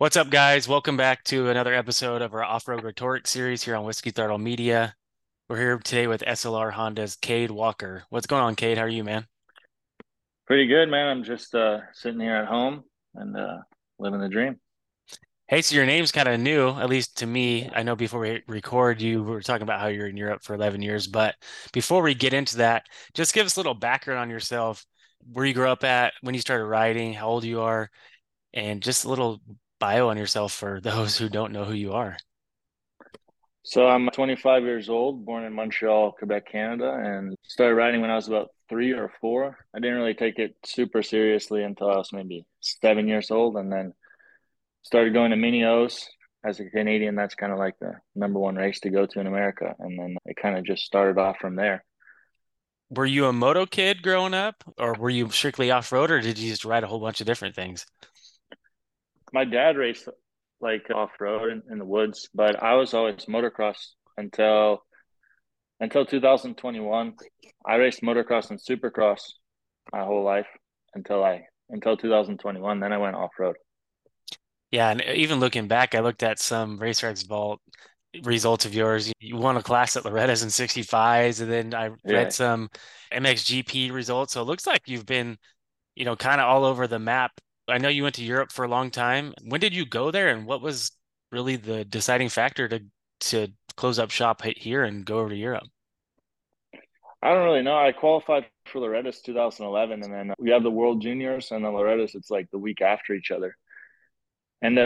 What's up, guys? Welcome back to another episode of our Off-Road Rhetoric series here on Whiskey Throttle Media. We're here today with SLR Honda's Kade Walker. What's going on, Kade? How are you, man? Pretty good, man. I'm just sitting here at home and living the dream. Hey, so your name's kind of new, at least to me. I know before we record, you were talking about how you're in Europe for 11 years. But before we get into that, just give us a little background on yourself, where you grew up at, when you started riding, how old you are, and just a little bio on yourself for those who don't know who you are. So I'm 25 years old, born in Montreal, Quebec, Canada, and started riding when I was about 3 or 4. I didn't really take it super seriously until I was maybe 7 years old, and then started going to Mini O's. As a Canadian, that's kind of like the #1 race to go to in America, and then it kind of just started off from there. Were you a moto kid growing up, or were you strictly off-road, or did you just ride a whole bunch of different things? My dad raced like off-road in the woods, but I was always motocross until 2021. I raced motocross and supercross my whole life until 2021. Then I went off-road. Yeah, and even looking back, I looked at some RacerX Vault results of yours. You won a class at Loretta's in 65s, and then I read some MXGP results. So it looks like you've been, kind of all over the map. I know you went to Europe for a long time. When did you go there, and what was really the deciding factor to close up shop here and go over to Europe? I don't really know. I qualified for Loretta's 2011, and then we have the World Juniors, and then Loretta's, it's like the week after each other. And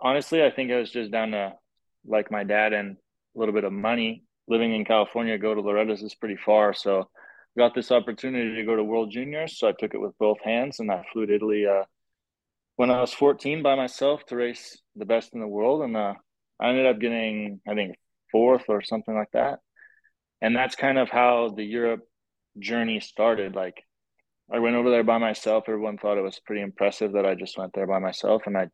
honestly, I think I was just down to, like, my dad and a little bit of money. Living in California, go to Loretta's is pretty far, so got this opportunity to go to World Juniors, so I took it with both hands, and I flew to Italy when I was 14 by myself to race the best in the world, and I ended up getting, I think, 4th or something like that. And that's kind of how the Europe journey started. Like, I went over there by myself. Everyone thought it was pretty impressive that I just went there by myself, and I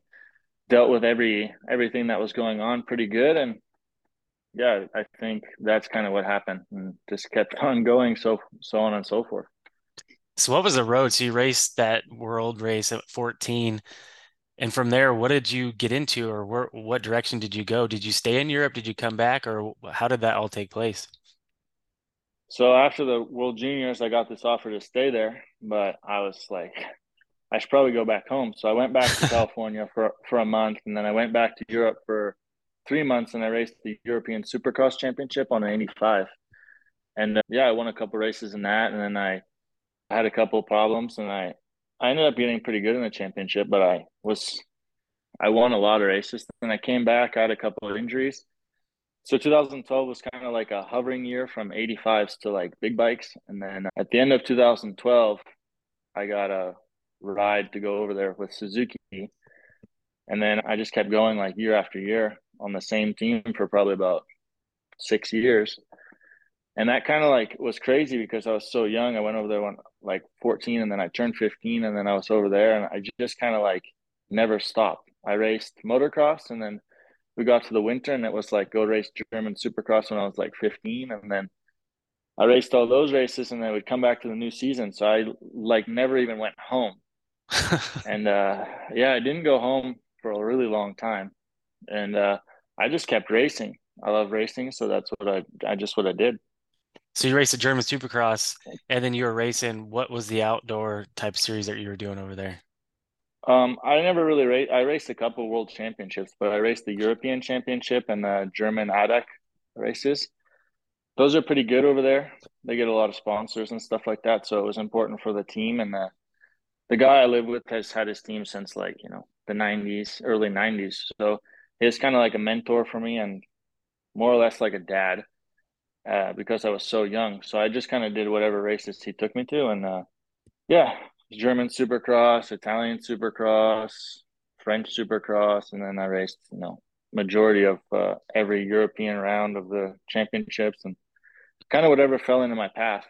dealt with everything that was going on pretty good, and yeah, I think that's kind of what happened, and just kept on going, so on and so forth. So what was the road? So you raced that world race at 14, and from there, what did you get into, or what direction did you go? Did you stay in Europe? Did you come back, or how did that all take place? So after the World Juniors, I got this offer to stay there, but I was like, I should probably go back home. So I went back to California for a month, and then I went back to Europe for 3 months, and I raced the European Supercross Championship on 85. And I won a couple races in that, and then I had a couple problems, and I ended up getting pretty good in the championship, but I won a lot of races. Then I came back, I had a couple of injuries. So 2012 was kind of like a hovering year from 85s to like big bikes. And then at the end of 2012, I got a ride to go over there with Suzuki. And then I just kept going like year after year on the same team for probably about 6 years. And that kind of like was crazy because I was so young. I went over there when like 14, and then I turned 15, and then I was over there, and I just kind of like never stopped. I raced motocross, and then we got to the winter, and it was like go race German Supercross when I was like 15. And then I raced all those races, and then we'd come back to the new season. So I like never even went home. And I didn't go home for a really long time. And I just kept racing. I love racing, so that's what I did. So you raced the German Supercross, and then you were racing. What was the outdoor type series that you were doing over there? I never really raced. I raced a couple of world championships, but I raced the European Championship and the German ADAC races. Those are pretty good over there. They get a lot of sponsors and stuff like that, so it was important for the team. And the guy I live with has had his team since like the 90s, early 90s. So he was kind of like a mentor for me and more or less like a dad because I was so young. So I just kind of did whatever races he took me to. And German Supercross, Italian Supercross, French Supercross. And then I raced, majority of every European round of the championships and kind of whatever fell into my path.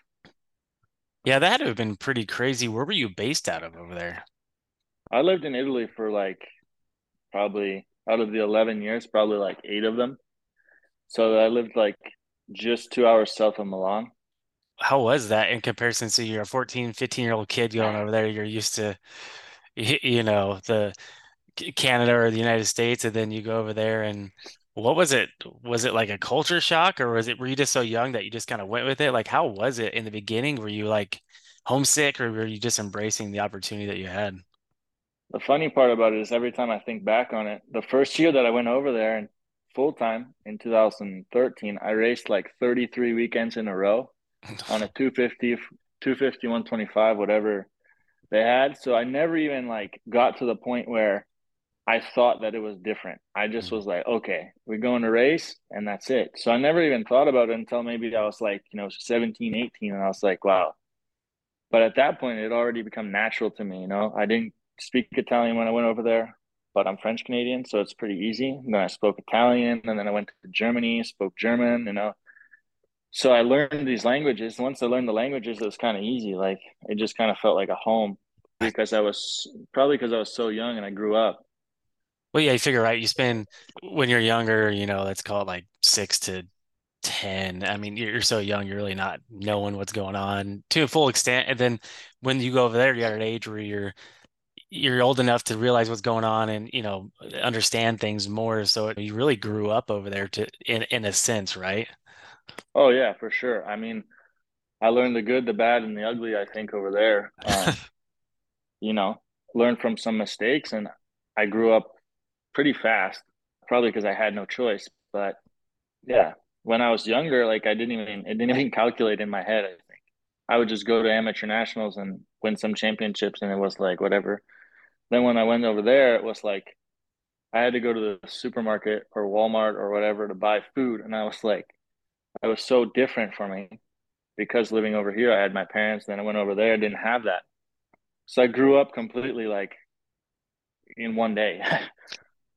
Yeah, that would have been pretty crazy. Where were you based out of over there? I lived in Italy for like probably out of the 11 years, probably like 8 of them. So I lived like just 2 hours south of Milan. How was that in comparison to you're a 14-15-year-old kid going over there? You're used to, the Canada or the United States, and then you go over there and what was it? Was it like a culture shock, or was it, were you just so young that you just kind of went with it? Like, how was it in the beginning? Were you like homesick, or were you just embracing the opportunity that you had? The funny part about it is every time I think back on it, the first year that I went over there and full time in 2013, I raced like 33 weekends in a row on a 250, 125, whatever they had. So I never even like got to the point where I thought that it was different. I just was like, okay, we're going to race and that's it. So I never even thought about it until maybe I was like, you know, 17, 18. And I was like, wow. But at that point, it had already become natural to me. You know, I didn't speak Italian when I went over there, but I'm French Canadian, so it's pretty easy. And then I spoke Italian, and then I went to Germany, spoke German, you know. So I learned these languages. Once I learned the languages, it was kind of easy. Like, it just kind of felt like a home, because I was probably, because I was so young and I grew up. Well, yeah, you figure, right? You spend, when you're younger, you know, let's call it like 6 to 10. I mean, you're so young, you're really not knowing what's going on to a full extent. And then when you go over there, you're at an age where you're old enough to realize what's going on and, you know, understand things more. So you really grew up over there to, in a sense, right? Oh yeah, for sure. I mean, I learned the good, the bad, and the ugly, I think, over there. You know, learned from some mistakes, and I grew up pretty fast, probably because I had no choice. But yeah, when I was younger, like it didn't even calculate in my head. I think I would just go to amateur nationals and win some championships, and it was like whatever. Then when I went over there, it was like I had to go to the supermarket or Walmart or whatever to buy food, and I was like, it was so different for me, because living over here, I had my parents. Then I went over there, I didn't have that. So I grew up completely like in one day.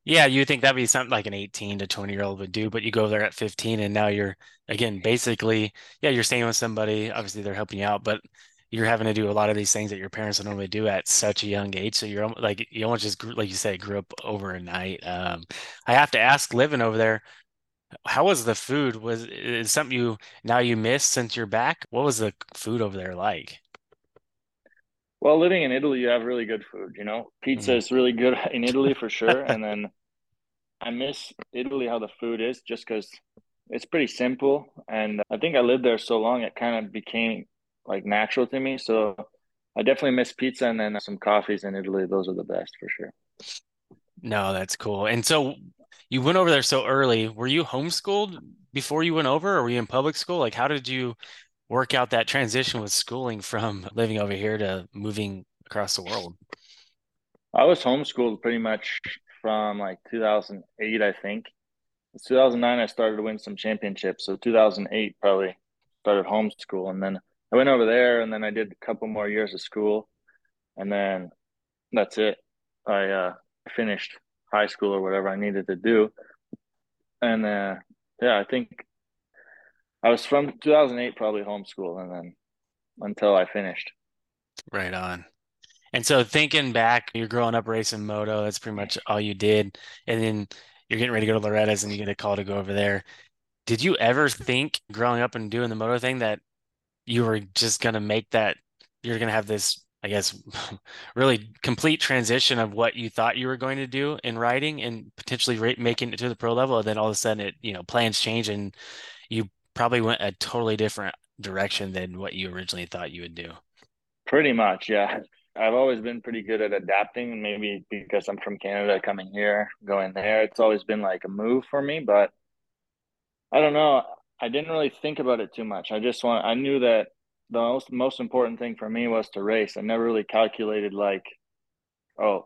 Yeah, you think that'd be something like an 18 to 20-year-old would do, but you go there at 15, and now you're, again, basically, yeah, you're staying with somebody. Obviously, they're helping you out, but you're having to do a lot of these things that your parents would normally do at such a young age. So you're like, you almost just, like you said, grew up overnight. I have to ask, living over there, how was the food? Was it something you miss since you're back? What was the food over there like? Well, living in Italy, you have really good food, you know. Pizza is really good in Italy for sure. And then I miss Italy, how the food is, just because it's pretty simple. And I think I lived there so long, it kind of became like natural to me. So I definitely miss pizza, and then some coffees in Italy. Those are the best for sure. No, that's cool. And so you went over there so early. Were you homeschooled before you went over, or were you in public school? Like, how did you work out that transition with schooling from living over here to moving across the world? I was homeschooled pretty much from like 2008, I think. In 2009, I started to win some championships. So 2008 probably started homeschool. And then I went over there, and then I did a couple more years of school. And then that's it. I finished high school or whatever I needed to do. And yeah, I think I was from 2008 probably homeschooled, and then until I finished. Right on. And so thinking back, you're growing up racing moto. That's pretty much all you did. And then you're getting ready to go to Loretta's, and you get a call to go over there. Did you ever think, growing up and doing the moto thing, that you were just going to make that, you're going to have this, I guess, really complete transition of what you thought you were going to do in riding and potentially making it to the pro level, and then all of a sudden it, you know, plans change and you probably went a totally different direction than what you originally thought you would do? Pretty much, yeah. I've always been pretty good at adapting, maybe because I'm from Canada, coming here, going there. It's always been like a move for me, but I don't know. I didn't really think about it too much. I knew that the most important thing for me was to race. I never really calculated like, oh,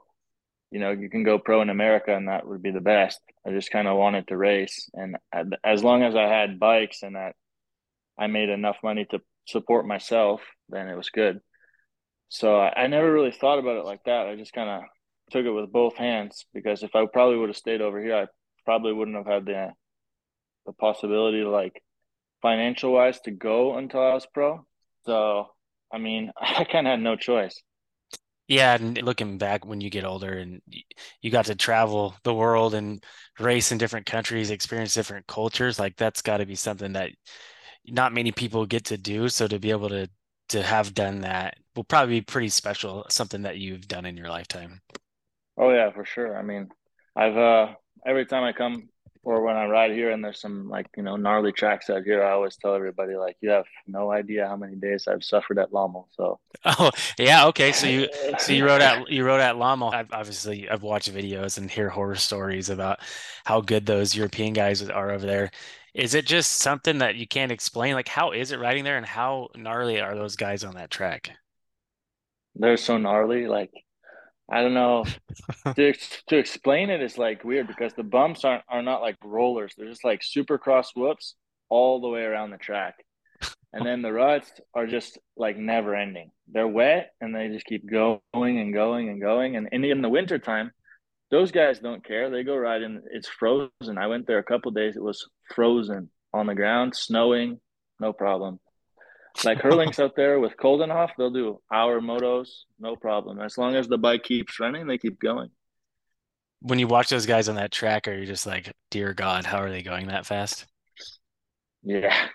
you know, you can go pro in America and that would be the best. I just kind of wanted to race. And as long as I had bikes and that I made enough money to support myself, then it was good. So I never really thought about it like that. I just kind of took it with both hands, because if I probably would have stayed over here, I probably wouldn't have had the possibility, like financial wise, to go until I was pro. So, I mean, I kind of had no choice. Yeah, and looking back, when you get older and you got to travel the world and race in different countries, experience different cultures, like that's got to be something that not many people get to do. So to be able to have done that will probably be pretty special, something that you've done in your lifetime. Oh yeah, for sure. I mean, I've every time I come or when I ride here and there's some like, you know, gnarly tracks out here, I always tell everybody like, you have no idea how many days I've suffered at Lamo. So oh yeah, okay. So you rode at Lamo. I've watched videos and hear horror stories about how good those European guys are over there. Is it just something that you can't explain? Like, how is it riding there, and how gnarly are those guys on that track? They're so gnarly, like I don't know. to explain it is like weird because the bumps are not like rollers. They're just like supercross whoops all the way around the track. And then the ruts are just like never ending. They're wet and they just keep going and going and going. And in the wintertime, those guys don't care. They go right in. It's frozen. I went there a couple of days. It was frozen on the ground, snowing, no problem. Like Herlings out there with Koldenhoff, they'll do our motos, no problem. As long as the bike keeps running, they keep going. When you watch those guys on that track, are you just like, dear God, how are they going that fast? Yeah.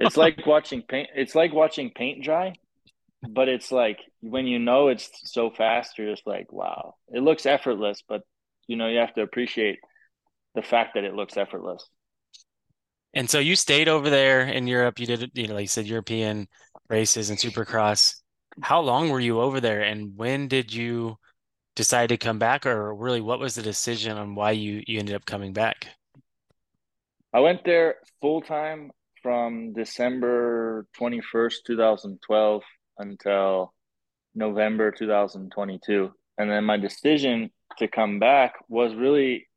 It's like watching paint. It's like watching paint dry, but it's like when you know it's so fast, you're just like, wow. It looks effortless, but you know, you have to appreciate the fact that it looks effortless. And so you stayed over there in Europe. You did, you know, like you said, European races and Supercross. How long were you over there, and when did you decide to come back, or really what was the decision on why you ended up coming back? I went there full time from December 21st, 2012 until November 2022. And then my decision to come back was really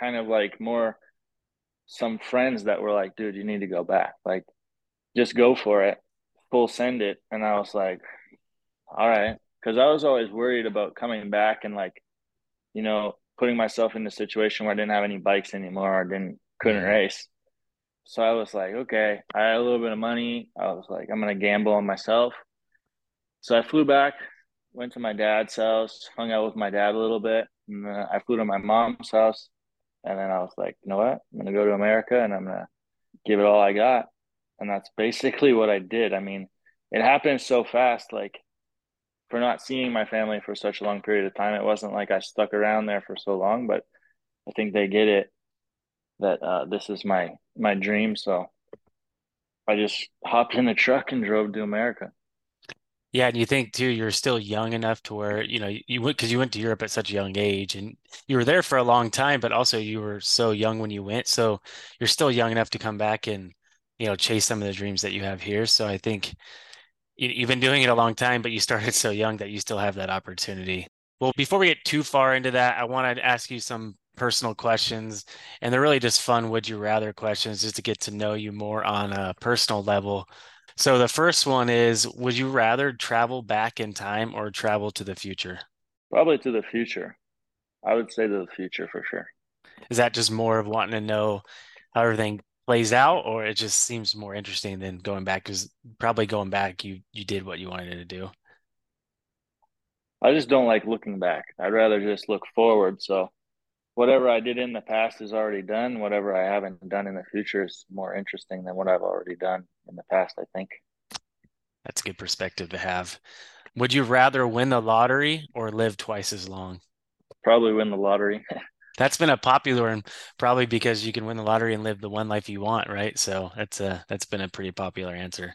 kind of like more some friends that were like, dude, you need to go back, like just go for it, full send it. And I was like, all right, because I was always worried about coming back and like, you know, putting myself in a situation where I didn't have any bikes anymore or couldn't race. So I was like, okay, I had a little bit of money. I was like, I'm gonna gamble on myself. So I flew back, went to my dad's house, hung out with my dad a little bit, and then I flew to my mom's house. And then I was like, you know what? I'm going to go to America and I'm going to give it all I got. And that's basically what I did. I mean, it happened so fast, like for not seeing my family for such a long period of time. It wasn't like I stuck around there for so long, but I think they get it that this is my dream. So I just hopped in the truck and drove to America. Yeah, and you think too, you're still young enough to where, you know, because you went to Europe at such a young age, and you were there for a long time, but also you were so young when you went, so you're still young enough to come back and, you know, chase some of the dreams that you have here. So I think you've been doing it a long time, but you started so young that you still have that opportunity. Well, before we get too far into that, I want to ask you some personal questions, and they're really just fun would you rather questions just to get to know you more on a personal level. So the first one is, would you rather travel back in time or travel to the future? Probably to the future. I would say to the future for sure. Is that just more of wanting to know how everything plays out, or it just seems more interesting than going back? Because probably going back, you did what you wanted to do. I just don't like looking back. I'd rather just look forward. So whatever I did in the past is already done. Whatever I haven't done in the future is more interesting than what I've already done in the past, I think. That's a good perspective to have. Would you rather win the lottery or live twice as long? Probably win the lottery. That's been a popular one, probably because you can win the lottery and live the one life you want, right? So that's been a pretty popular answer.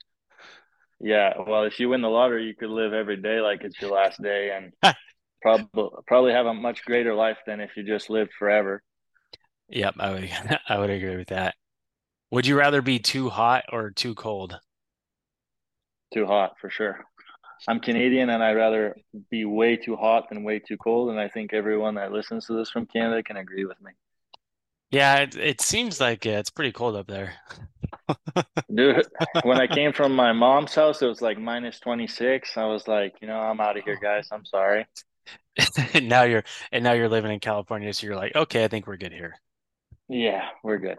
Yeah, well, if you win the lottery, you could live every day like it's your last day and probably have a much greater life than if you just lived forever. Yep, I would agree with that. Would you rather be too hot or too cold? Too hot, for sure. I'm Canadian, and I'd rather be way too hot than way too cold, and I think everyone that listens to this from Canada can agree with me. Yeah, it seems like it's pretty cold up there. Dude, when I came from my mom's house, it was like minus 26. I was like, you know, I'm out of here, guys. I'm sorry. And now you're living in California, so you're like, okay, I think we're good here. Yeah, we're good.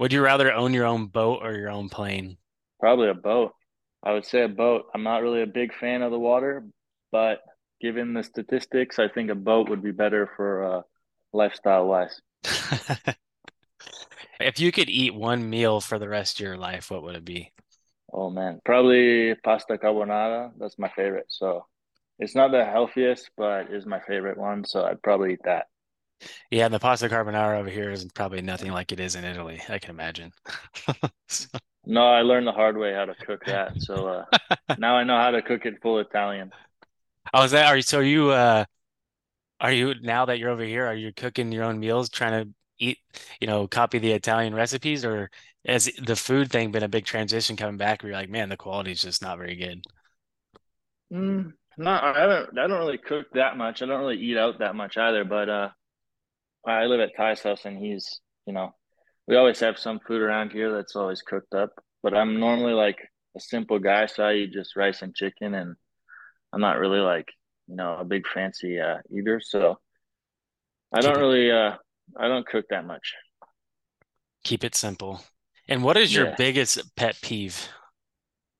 Would you rather own your own boat or your own plane? Probably a boat. I would say a boat. I'm not really a big fan of the water, but given the statistics, I think a boat would be better for lifestyle wise. If you could eat one meal for the rest of your life, what would it be? Oh man, probably pasta carbonara. That's my favorite. So It's not the healthiest, but is my favorite one, so I'd probably eat that. Yeah, and the pasta carbonara over here is probably nothing like it is in Italy, I can imagine. So. No, I learned the hard way how to cook that, so now I know how to cook it full Italian. Oh, is that? Are you now that you're over here? Are you cooking your own meals, trying to eat, copy the Italian recipes, or has the food thing been a big transition coming back? Where you're like, man, the quality's just not very good. No, I don't really cook that much. I don't really eat out that much either. But I live at Ty's house, and he's, we always have some food around here that's always cooked up. But I'm normally like a simple guy, so I eat just rice and chicken, and I'm not really like a big fancy eater. So I don't really I don't cook that much. Keep it simple. And what is your biggest pet peeve?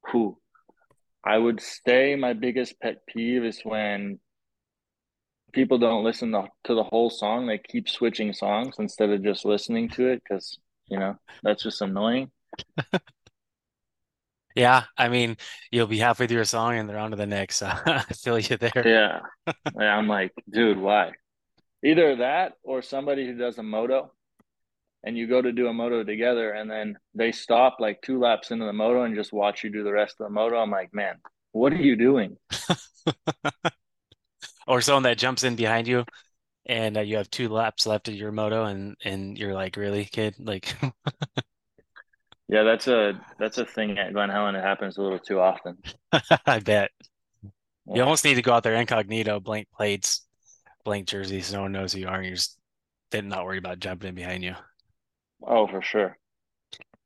Cool. I would say my biggest pet peeve is when people don't listen to the whole song. They keep switching songs instead of just listening to it because, that's just annoying. Yeah, I mean, you'll be halfway through a song and they're on to the next. I feel you there. Yeah. And I'm like, dude, why? Either that or somebody who does a moto and you go to do a moto together and then they stop like 2 laps into the moto and just watch you do the rest of the moto. I'm like, man, what are you doing? Or someone that jumps in behind you and you have 2 laps left of your moto and you're like, really, kid? Like... Yeah, that's a thing at Glen Helen. It happens a little too often. I bet. Yeah. You almost need to go out there incognito, blank plates, blank jerseys, so no one knows who you are, and you're just not worried about jumping in behind you. Oh, for sure.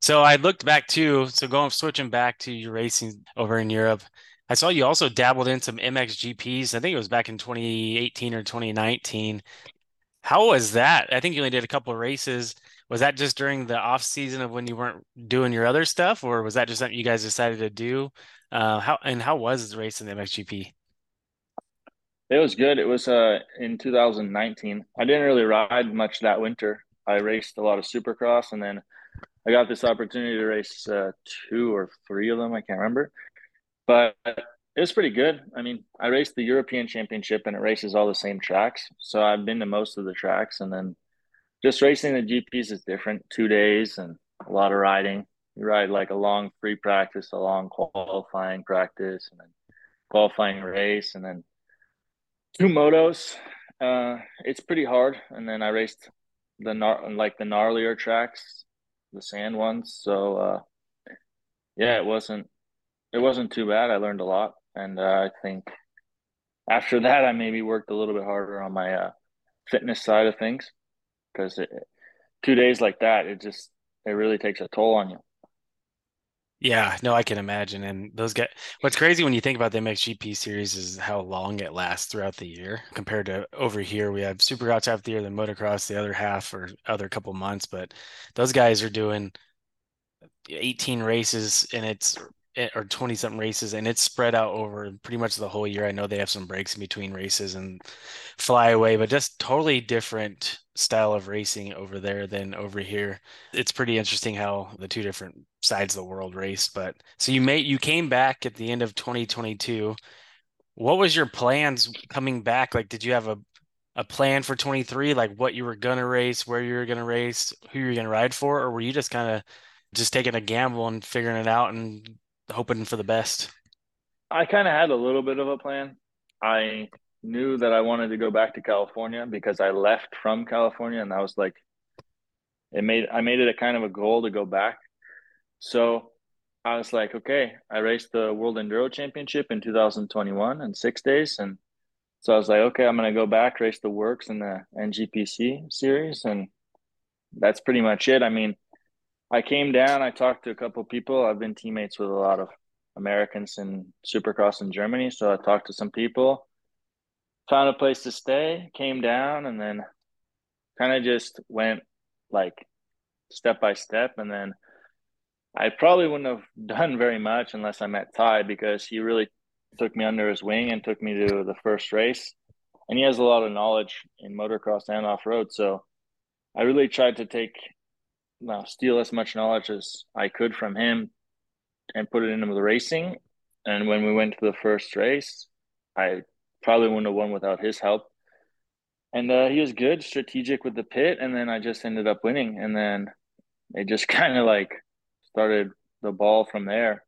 So I looked back too. So switching back to your racing over in Europe, I saw you also dabbled in some MXGPs. I think it was back in 2018 or 2019. How was that? I think you only did a couple of races. Was that just during the off season of when you weren't doing your other stuff, or was that just something you guys decided to do? How was the race in the MXGP? It was good. It was in 2019. I didn't really ride much that winter. I raced a lot of Supercross, and then I got this opportunity to race 2 or 3 of them. I can't remember, but it was pretty good. I mean, I raced the European Championship, and it races all the same tracks. So I've been to most of the tracks, and then just racing the GPs is different. 2 days and a lot of riding. You ride like a long free practice, a long qualifying practice, and then qualifying race, and then 2 motos. It's pretty hard. And then I raced the gnarlier tracks, the sand ones. So it wasn't too bad. I learned a lot, and I think after that I maybe worked a little bit harder on my fitness side of things. Because 2 days like that, it really takes a toll on you. Yeah, no, I can imagine. And those guys, what's crazy when you think about the MXGP series is how long it lasts throughout the year compared to over here. We have Supercross half the year, then motocross the other half or other couple months. But those guys are doing 18 races and it's or 20 something races, and it's spread out over pretty much the whole year. I know they have some breaks in between races and fly away, but just totally different style of racing over there than over here. It's pretty interesting how the two different sides of the world race. But so you came back at the end of 2022. What was your plans coming back? Like, did you have a plan for 23? Like what you were going to race, where you were going to race, who you were going to ride for, or were you just kind of just taking a gamble and figuring it out and hoping for the best? I kind of had a little bit of a plan. I knew that I wanted to go back to California because I left from California, and that was like I made it a kind of a goal to go back. So I was like, okay, I raced the World Enduro Championship in 2021 in 6 days, and so I was like, okay, I'm gonna go back, race the works in the NGPC series, and that's pretty much it. I mean, I came down, I talked to a couple people. I've been teammates with a lot of Americans in Supercross in Germany, so I talked to some people, found a place to stay, came down, and then kind of just went like step by step. And then I probably wouldn't have done very much unless I met Ty, because he really took me under his wing and took me to the first race. And he has a lot of knowledge in motocross and off-road. So I really tried to steal as much knowledge as I could from him and put it into the racing. And when we went to the first race, I probably wouldn't have won without his help. And he was good, strategic with the pit, and then I just ended up winning. And then it just kind of like started the ball from there.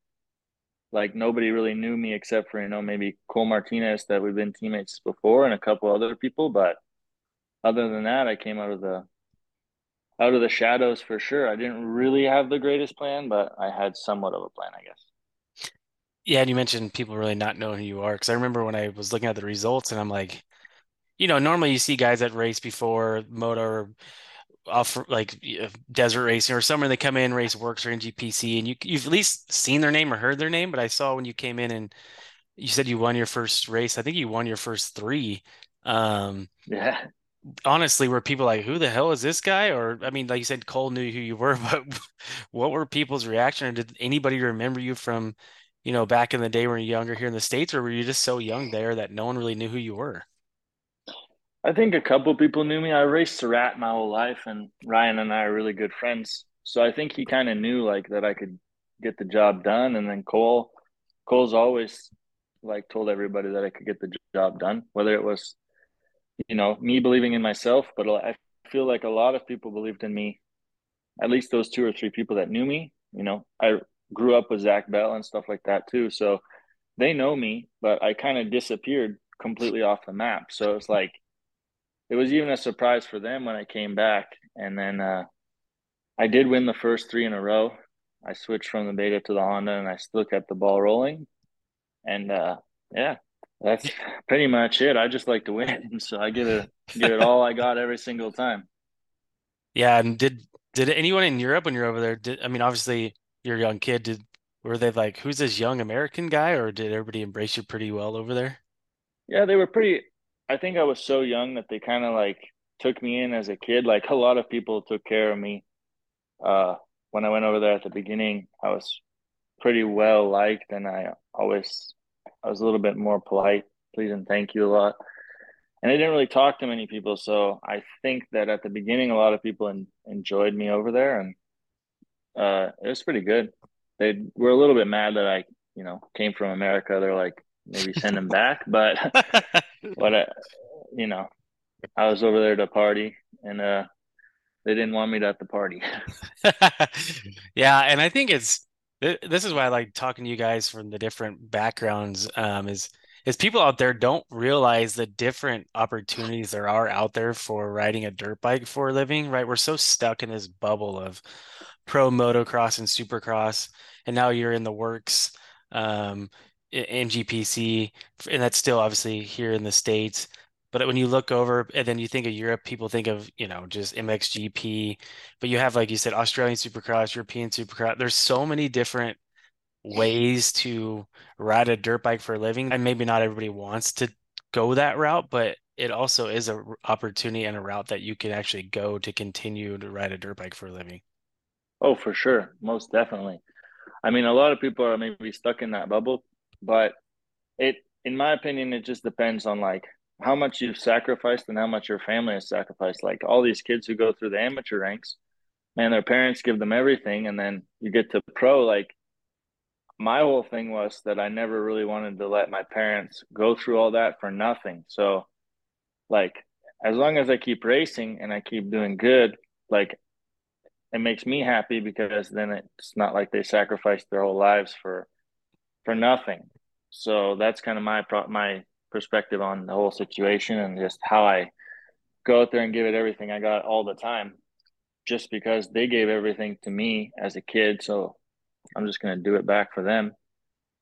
Like nobody really knew me except for, you know, maybe Cole Martinez that we've been teammates before and a couple other people. But other than that, I came out of the shadows for sure. I didn't really have the greatest plan, but I had somewhat of a plan, I guess. Yeah, and you mentioned people really not knowing who you are, because I remember when I was looking at the results and I'm like, you know, normally you see guys that race before moto or off, like desert racing or somewhere, they come in, race works or NGPC, and you've at least seen their name or heard their name. But I saw when you came in and you said you won your first race. I think you won your first three. Yeah. Honestly, were people like, who the hell is this guy? Or, I mean, like you said, Cole knew who you were, but what were people's reaction? Or did anybody remember you from, you know, back in the day when you're younger here in the States, or were you just so young there that no one really knew who you were? I think a couple people knew me. I raced Surat my whole life, and Ryan and I are really good friends. So I think he kind of knew like that I could get the job done. And then Cole's always like told everybody that I could get the job done, whether it was, you know, me believing in myself, but I feel like a lot of people believed in me, at least those two or three people that knew me. You know, I grew up with Zach Bell and stuff like that too. So they know me, but I kind of disappeared completely off the map. So it's like, it was even a surprise for them when I came back. And then I did win the first three in a row. I switched from the Beta to the Honda, and I still kept the ball rolling. And yeah, that's pretty much it. I just like to win, so I give it all I got every single time. Yeah, and did anyone in Europe when you're over there? I mean, obviously you're a young kid. Were they like, who's this young American guy, or did everybody embrace you pretty well over there? Yeah, they were pretty. I think I was so young that they kind of like took me in as a kid. Like a lot of people took care of me. When I went over there at the beginning, I was pretty well liked, and I was a little bit more polite, please and thank you a lot. And I didn't really talk to many people. So I think that at the beginning, a lot of people enjoyed me over there, and it was pretty good. They were a little bit mad that I, you know, came from America. They're like, maybe send him back, but you know, I was over there to party, and they didn't want me to at the party. Yeah, and I think this is why I like talking to you guys from the different backgrounds. Is people out there don't realize the different opportunities there are out there for riding a dirt bike for a living, right? We're so stuck in this bubble of pro motocross and supercross, and now you're in the works. NGPC, and that's still obviously here in the States, but when you look over and then you think of Europe, people think of, you know, just MXGP, but you have, like you said, Australian Supercross, European Supercross. There's so many different ways to ride a dirt bike for a living, and maybe not everybody wants to go that route, but it also is an opportunity and a route that you can actually go to continue to ride a dirt bike for a living. Oh, for sure. Most definitely. I mean, a lot of people are maybe stuck in that bubble, but it, in my opinion, it just depends on like how much you've sacrificed and how much your family has sacrificed. Like all these kids who go through the amateur ranks, man, their parents give them everything, and then you get to pro. Like my whole thing was that I never really wanted to let my parents go through all that for nothing. So like, as long as I keep racing and I keep doing good, like it makes me happy, because then it's not like they sacrificed their whole lives for nothing. So that's kind of my perspective on the whole situation, and just how I go out there and give it everything I got all the time, just because they gave everything to me as a kid. So I'm just going to do it back for them.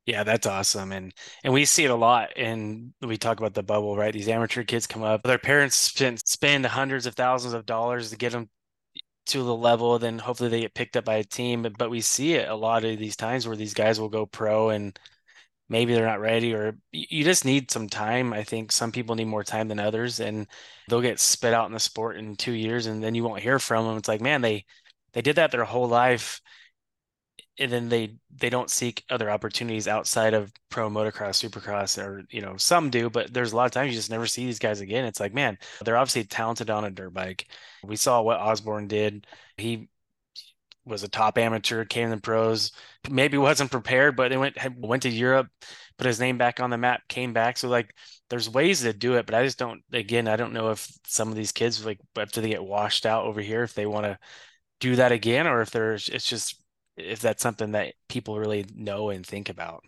Yeah, that's awesome. And we see it a lot. And we talk about the bubble, right? These amateur kids come up, their parents spend hundreds of thousands of dollars to get them to the level, then hopefully they get picked up by a team. But we see it a lot of these times where these guys will go pro, and maybe they're not ready, or you just need some time. I think some people need more time than others, and they'll get spit out in the sport in 2 years, and then you won't hear from them. It's like, man, they did that their whole life, and then they don't seek other opportunities outside of pro motocross, supercross, or, you know, some do, but there's a lot of times you just never see these guys again. It's like, man, they're obviously talented on a dirt bike. We saw what Osborne did. He was a top amateur, came to the pros, maybe wasn't prepared, but they went to Europe, put his name back on the map, came back. So like there's ways to do it, but I just don't, again, I don't know if some of these kids, like, after they get washed out over here, if they want to do that again, or if there's, it's just, if that's something that people really know and think about.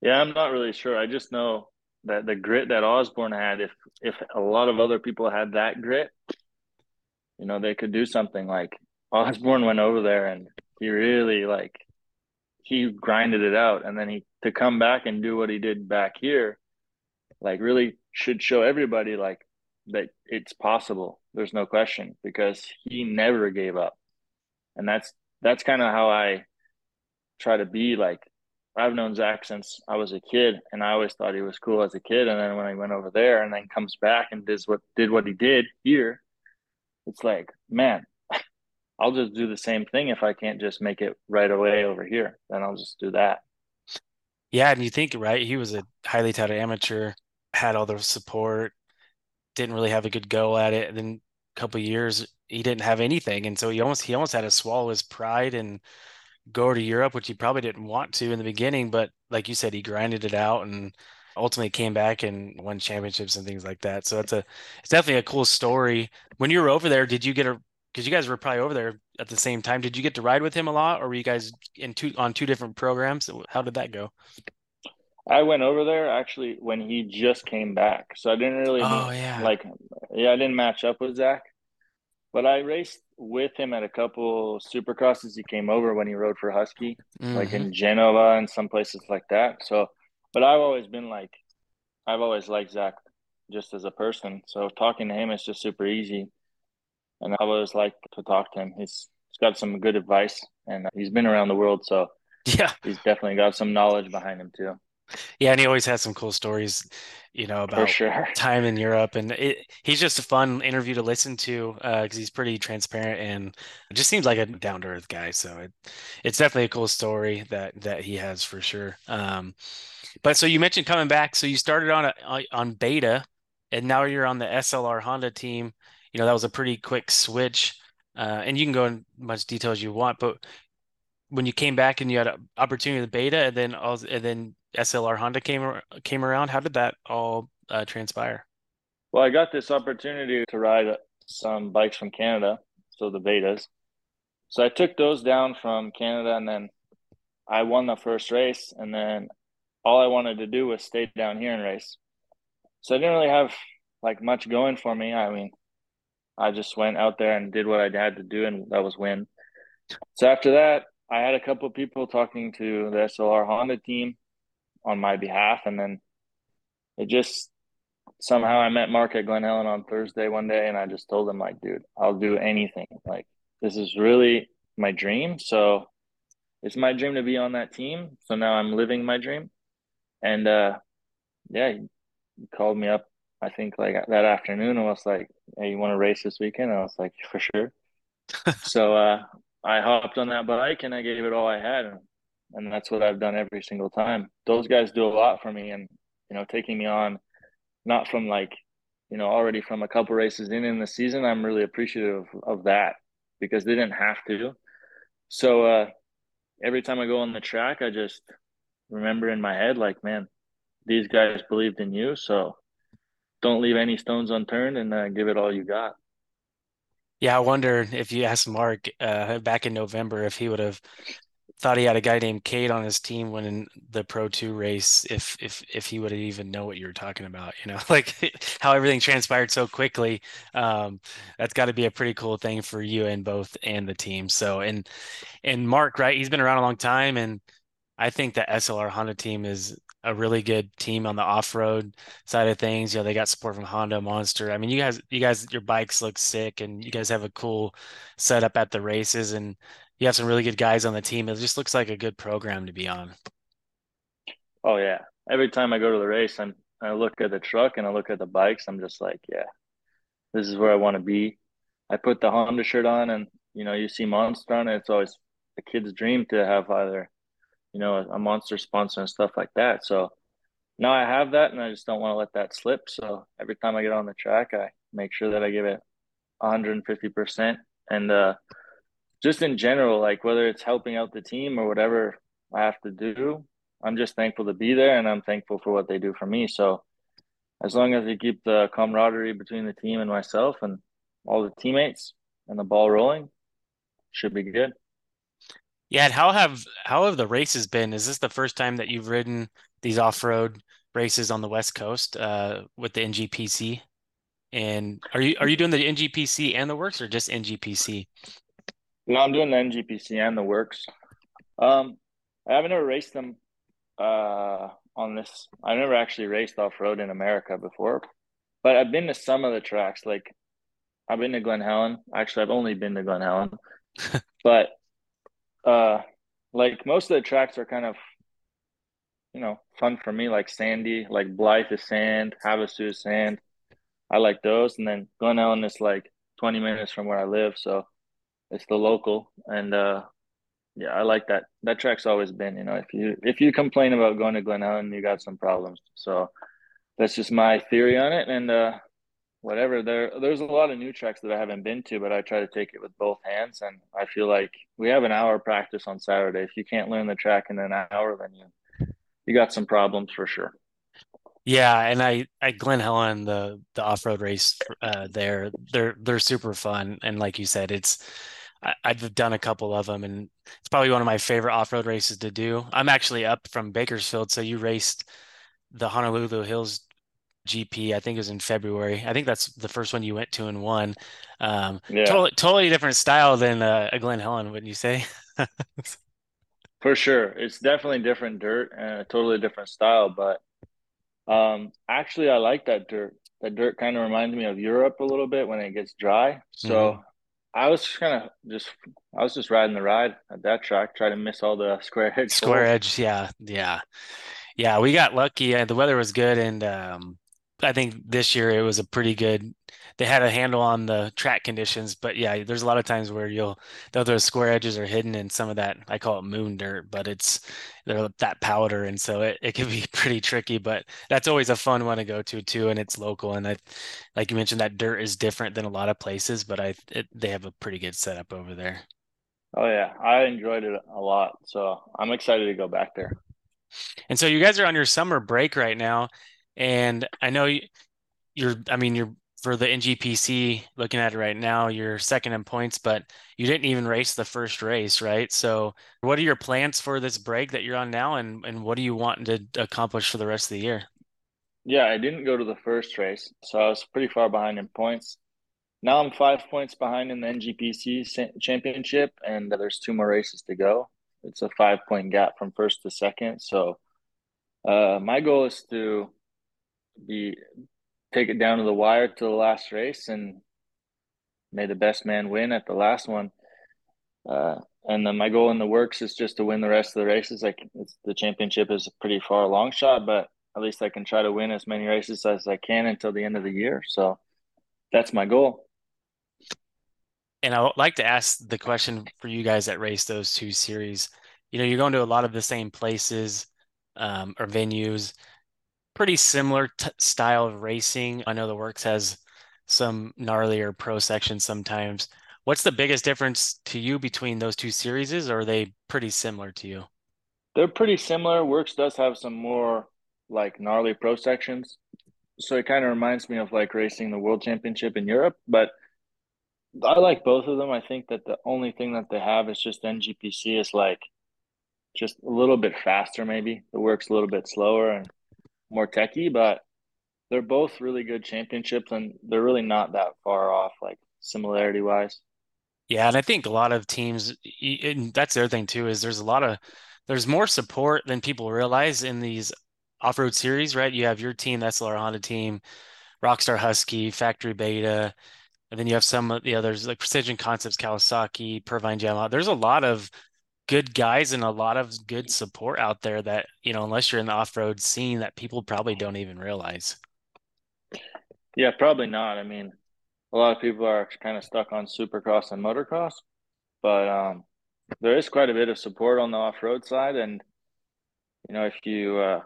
Yeah, I'm not really sure. I just know that the grit that Osborne had, if a lot of other people had that grit, you know, they could do something. Like Osborne went over there and he really, like, he grinded it out, and then he, to come back and do what he did back here, like, really should show everybody, like, that it's possible. There's no question, because he never gave up. And that's kind of how I try to be. Like, I've known Zach since I was a kid, and I always thought he was cool as a kid. And then when I went over there and then comes back and did what he did here, it's like, man, I'll just do the same thing. If I can't just make it right away over here, then I'll just do that. Yeah. And you think, right, he was a highly touted amateur, had all the support, didn't really have a good go at it. And then a couple of years, he didn't have anything. And so he almost had to swallow his pride and go to Europe, which he probably didn't want to in the beginning. But like you said, he grinded it out and ultimately came back and won championships and things like that. So it's definitely a cool story. When you were over there, did you get a, because you guys were probably over there at the same time, did you get to ride with him a lot, or were you guys on two different programs? How did that go? I went over there actually when he just came back. So I didn't really, I didn't match up with Zach, but I raced with him at a couple supercrosses. He came over when he rode for Husky, like in Genova and some places like that. So, but I've always liked Zach just as a person. So talking to him is just super easy. And I always like to talk to him. He's got some good advice, and he's been around the world. So yeah, he's definitely got some knowledge behind him too. Yeah, and he always has some cool stories, you know, about time in Europe. And he's just a fun interview to listen to, because he's pretty transparent and just seems like a down-to-earth guy. So it's definitely a cool story that he has for sure. But so you mentioned coming back. So you started on Beta, and now you're on the SLR Honda team. You know, that was a pretty quick switch. And you can go in much detail as you want. But when you came back and you had an opportunity with Beta, and then SLR Honda came around, how did that all transpire? Well, I got this opportunity to ride some bikes from Canada, so the Betas. So I took those down from Canada, and then I won the first race, and then all I wanted to do was stay down here and race. So I didn't really have, like, much going for me. I mean, I just went out there and did what I had to do, and that was win. So after that, I had a couple of people talking to the SLR Honda team on my behalf, and then it just somehow I met Mark at Glen Helen on Thursday one day, and I just told him, like, dude, I'll do anything. Like, this is really my dream. So it's my dream to be on that team. So now I'm living my dream. And he called me up, I think, like, that afternoon, and was like, hey, you want to race this weekend? And I was like, for sure. So I hopped on that bike and I gave it all I had. And that's what I've done every single time. Those guys do a lot for me, and, you know, taking me on, not from, like, you know, already from a couple races in the season, I'm really appreciative of that, because they didn't have to. So every time I go on the track, I just remember in my head, like, man, these guys believed in you. So don't leave any stones unturned, and give it all you got. Yeah. I wonder if you asked Mark back in November, if he would have thought he had a guy named Kade on his team when in the Pro 2 race, if he would have even know what you were talking about, you know, like, how everything transpired so quickly. That's got to be a pretty cool thing for you and both and the team. So, and Mark, right, he's been around a long time, and I think the SLR Honda team is a really good team on the off-road side of things. You know, they got support from Honda, Monster. I mean, you guys, your bikes look sick, and you guys have a cool setup at the races, and you have some really good guys on the team. It just looks like a good program to be on. Oh yeah. Every time I go to the race, I look at the truck and I look at the bikes. I'm just like, yeah, this is where I want to be. I put the Honda shirt on, and, you know, you see Monster on it. It's always a kid's dream to have either, you know, a Monster sponsor and stuff like that. So now I have that, and I just don't want to let that slip. So every time I get on the track, I make sure that I give it 150%. And just in general, like, whether it's helping out the team or whatever I have to do, I'm just thankful to be there, and I'm thankful for what they do for me. So as long as we keep the camaraderie between the team and myself and all the teammates and the ball rolling, should be good. Yeah, and how have the races been? Is this the first time that you've ridden these off-road races on the West Coast with the NGPC? And are you doing the NGPC and the Works, or just NGPC? No, I'm doing the NGPC and the Works. I haven't ever raced them on this. I've never actually raced off-road in America before, but I've been to some of the tracks. Like, I've been to Glen Helen. Actually, I've only been to Glen Helen. But, like, most of the tracks are kind of, you know, fun for me, like sandy, like Blythe is sand, Havasu is sand. I like those. And then Glen Helen is like 20 minutes from where I live, so it's the local. And, yeah, I like that. That track's always been, you know, if you complain about going to Glen Helen, you got some problems. So that's just my theory on it. And whatever, there's a lot of new tracks that I haven't been to, but I try to take it with both hands. And I feel like we have an hour practice on Saturday. If you can't learn the track in an hour, then you got some problems for sure. Yeah, and I Glen Helen, the off-road race there, they're super fun. And like you said, I've done a couple of them, and it's probably one of my favorite off-road races to do. I'm actually up from Bakersfield, so you raced the Honolulu Hills GP. I think it was in February. I think that's the first one you went to and won. Yeah. Totally different style than a Glen Helen, wouldn't you say? For sure. It's definitely different dirt and a totally different style, but actually I like that dirt. That dirt kind of reminds me of Europe a little bit when it gets dry. So I was just riding the ride at that track, trying to miss all the square edge. Yeah. We got lucky. The weather was good, and I think this year it was a pretty good. They had a handle on the track conditions, but yeah, there's a lot of times where those square edges are hidden, and some of that, I call it moon dirt, but they're that powder, and so it can be pretty tricky. But that's always a fun one to go to too, and it's local. And like you mentioned, that dirt is different than a lot of places, but they have a pretty good setup over there. Oh yeah, I enjoyed it a lot, so I'm excited to go back there. And so you guys are on your summer break right now, and I know you're for the NGPC, looking at it right now, you're second in points, but you didn't even race the first race, right? So what are your plans for this break that you're on now, and what do you want to accomplish for the rest of the year? Yeah, I didn't go to the first race, so I was pretty far behind in points. Now I'm 5 points behind in the NGPC championship, and there's two more races to go. It's a 5-point gap from first to second. So my goal is to take it down to the wire to the last race, and may the best man win at the last one. And then my goal in the Works is just to win the rest of the races. The championship is a pretty far long shot, but at least I can try to win as many races as I can until the end of the year. So that's my goal. And I would like to ask the question for you guys that race those two series. You know, you're going to a lot of the same places or venues, pretty similar style of racing. I know the Works has some gnarlier pro sections sometimes. What's the biggest difference to you between those two series, or are they pretty similar to you? They're pretty similar. Works does have some more like gnarly pro sections, so it kind of reminds me of like racing the World Championship in Europe, but I like both of them. I think that the only thing that they have is just NGPC is like just a little bit faster, maybe. The Works a little bit slower and more techie, but they're both really good championships, and they're really not that far off, like similarity wise. Yeah, and I think a lot of teams, and that's their thing too, is there's more support than people realize in these off-road series, right? You have your team, the SLR Honda team, Rockstar Husky, Factory Beta. And then you have some of the others like Precision Concepts, Kawasaki, Purvine Yamaha. There's a lot of good guys and a lot of good support out there that, you know, unless you're in the off-road scene, that people probably don't even realize. Yeah, probably not. I mean, a lot of people are kind of stuck on Supercross and Motocross, but there is quite a bit of support on the off-road side. And, you know, if you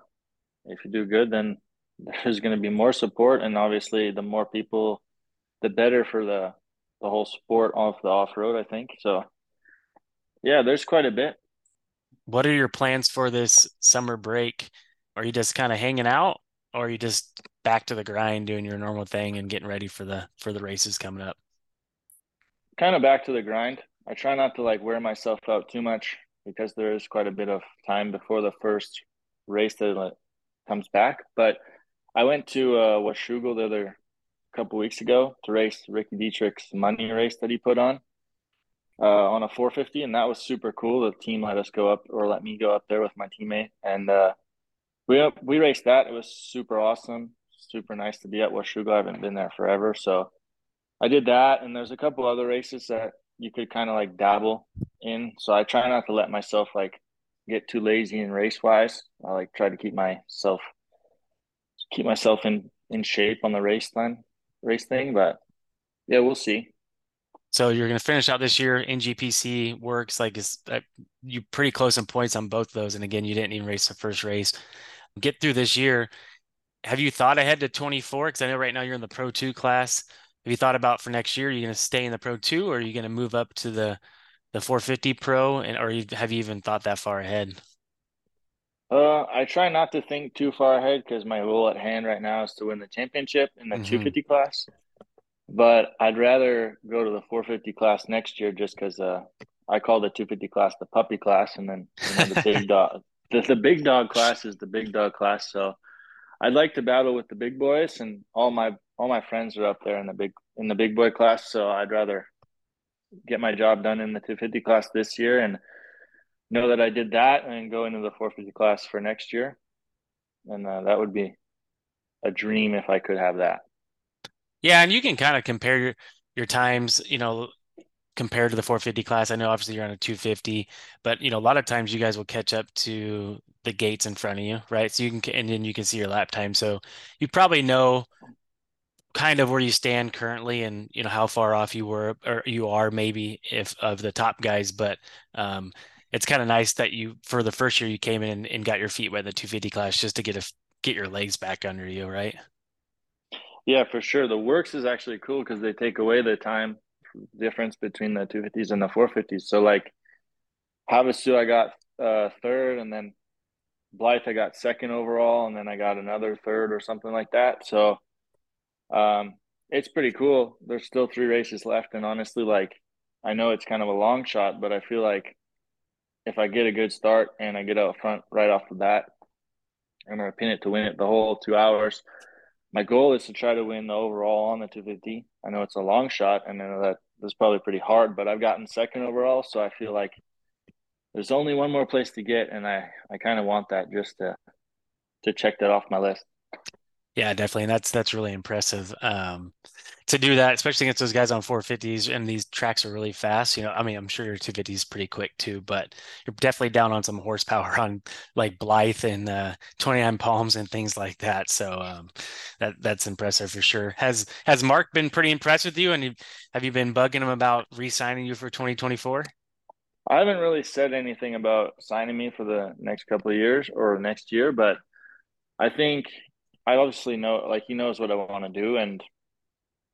do good, then there's going to be more support. And obviously the more people, the better for the whole sport off the off-road, I think. So, yeah, there's quite a bit. What are your plans for this summer break? Are you just kind of hanging out, or are you just back to the grind doing your normal thing and getting ready for the races coming up? Kind of back to the grind. I try not to like wear myself out too much because there is quite a bit of time before the first race that comes back. But I went to Washougal the other couple weeks ago to race Ricky Dietrich's money race that he put on a 450, and that was super cool. The team let us go up, or let me go up there with my teammate, and we raced that. It was super awesome, super nice to be at Washougal. I haven't been there forever, so I did that. And there's a couple other races that you could kind of like dabble in, so I try not to let myself like get too lazy in race wise. I like try to keep myself in shape on the race thing, but yeah, we'll see. So you're going to finish out this year. NGPC works like you pretty close in points on both of those. And again, you didn't even race the first race. Get through this year. Have you thought ahead to 24? Because I know right now you're in the Pro 2 class. Have you thought about for next year, are you going to stay in the Pro 2 or are you going to move up to the 450 Pro? And have you even thought that far ahead? I try not to think too far ahead because my goal at hand right now is to win the championship in the 250 class. But I'd rather go to the 450 class next year just because I call the 250 class the puppy class, and then the big dog. The big dog class is the big dog class. So I'd like to battle with the big boys, and all my friends are up there in the big boy class. So I'd rather get my job done in the 250 class this year and know that I did that, and go into the 450 class for next year. And that would be a dream if I could have that. Yeah, and you can kind of compare your times, compared to the 450 class. I know obviously you're on a 250, but a lot of times you guys will catch up to the gates in front of you, right? So you can, and then you can see your lap time. So you probably know kind of where you stand currently, and how far off you were, or you are maybe if of the top guys. But it's kind of nice that you, for the first year, you came in and got your feet wet in the 250 class just to get your legs back under you, right? Yeah, for sure. The works is actually cool because they take away the time difference between the 250s and the 450s. So like Havasu, I got third, and then Blythe, I got second overall, and then I got another third or something like that. So it's pretty cool. There's still 3 races left. And honestly, like, I know it's kind of a long shot, but I feel like if I get a good start and I get out front right off the bat, I'm going to pin it to win it the whole 2 hours. My goal is to try to win the overall on the 250. I know it's a long shot, and I know that that's probably pretty hard, but I've gotten second overall, so I feel like there's only one more place to get, and I kind of want that just to check that off my list. Yeah, definitely, and that's really impressive to do that, especially against those guys on 450s, and these tracks are really fast. I mean, I'm sure your 250 is pretty quick too, but you're definitely down on some horsepower on like Blythe and 29 Palms and things like that. So that's impressive for sure. Has Mark been pretty impressed with you, and have you been bugging him about re-signing you for 2024? I haven't really said anything about signing me for the next couple of years or next year, but I think – I obviously know, like, he knows what I want to do, and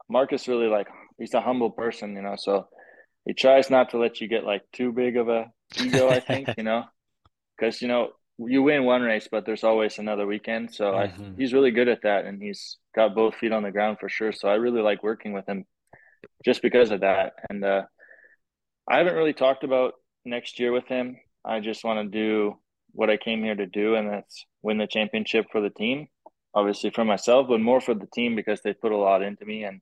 Marcus really, like, he's a humble person, so he tries not to let you get, like, too big of a ego, I think, because, you win one race, but there's always another weekend, so he's really good at that, and he's got both feet on the ground for sure, so I really like working with him just because of that, and I haven't really talked about next year with him. I just want to do what I came here to do, and that's win the championship for the team. Obviously for myself, but more for the team because they put a lot into me, and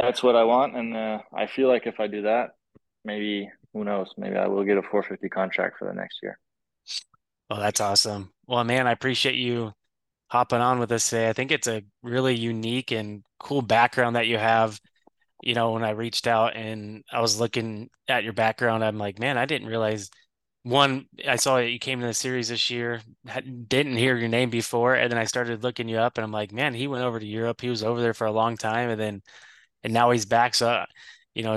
that's what I want. And I feel like if I do that, maybe, who knows, maybe I will get a 450 contract for the next year. Oh, that's awesome. Well, man, I appreciate you hopping on with us today. I think it's a really unique and cool background that you have. When I reached out and I was looking at your background, I'm like, man, I didn't realize – one, I saw that you came to the series this year, didn't hear your name before, and then I started looking you up, and I'm like, man, he went over to Europe. He was over there for a long time, and now he's back. So,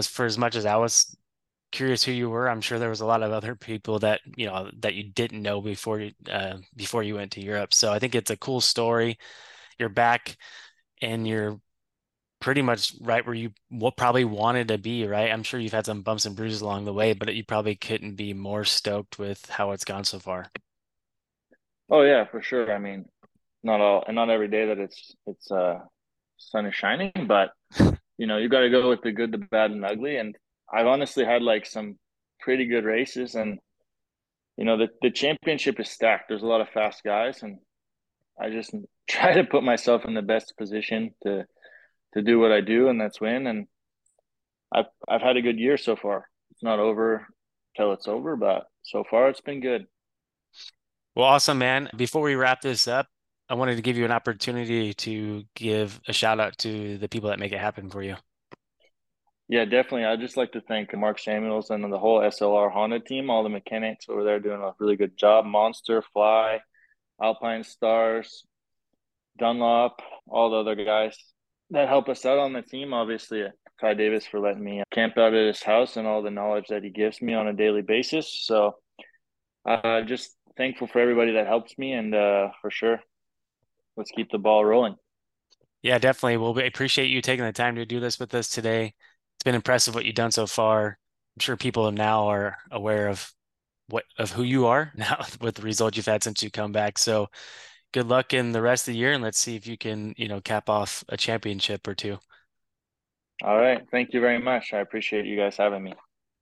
for as much as I was curious who you were, I'm sure there was a lot of other people that that you didn't know before you went to Europe. So I think it's a cool story. You're back, and you're pretty much right where you probably wanted to be, right? I'm sure you've had some bumps and bruises along the way, but you probably couldn't be more stoked with how it's gone so far. Oh yeah, for sure. I mean, not every day that it's sun is shining, but you know, you got to go with the good, the bad, and ugly. And I've honestly had like some pretty good races, and you know, the championship is stacked. There's a lot of fast guys, and I just try to put myself in the best position to do what I do, and that's win. And I've had a good year so far. It's not over till it's over, but so far it's been good. Well, awesome, man. Before we wrap this up, I wanted to give you an opportunity to give a shout out to the people that make it happen for you. Yeah, definitely. I'd just like to thank Mark Samuels and the whole SLR Honda team, all the mechanics over there doing a really good job. Monster, Fly, Alpine Stars, Dunlop, all the other guys that help us out on the team. Obviously, Ty Davis for letting me camp out at his house and all the knowledge that he gives me on a daily basis. So just thankful for everybody that helps me, and for sure, let's keep the ball rolling. Yeah, definitely. Well, we appreciate you taking the time to do this with us today. It's been impressive what you've done so far. I'm sure people now are aware of who you are now with the results you've had since you come back. So good luck in the rest of the year, and let's see if you can, you know, cap off a championship or two. All right. Thank you very much. I appreciate you guys having me.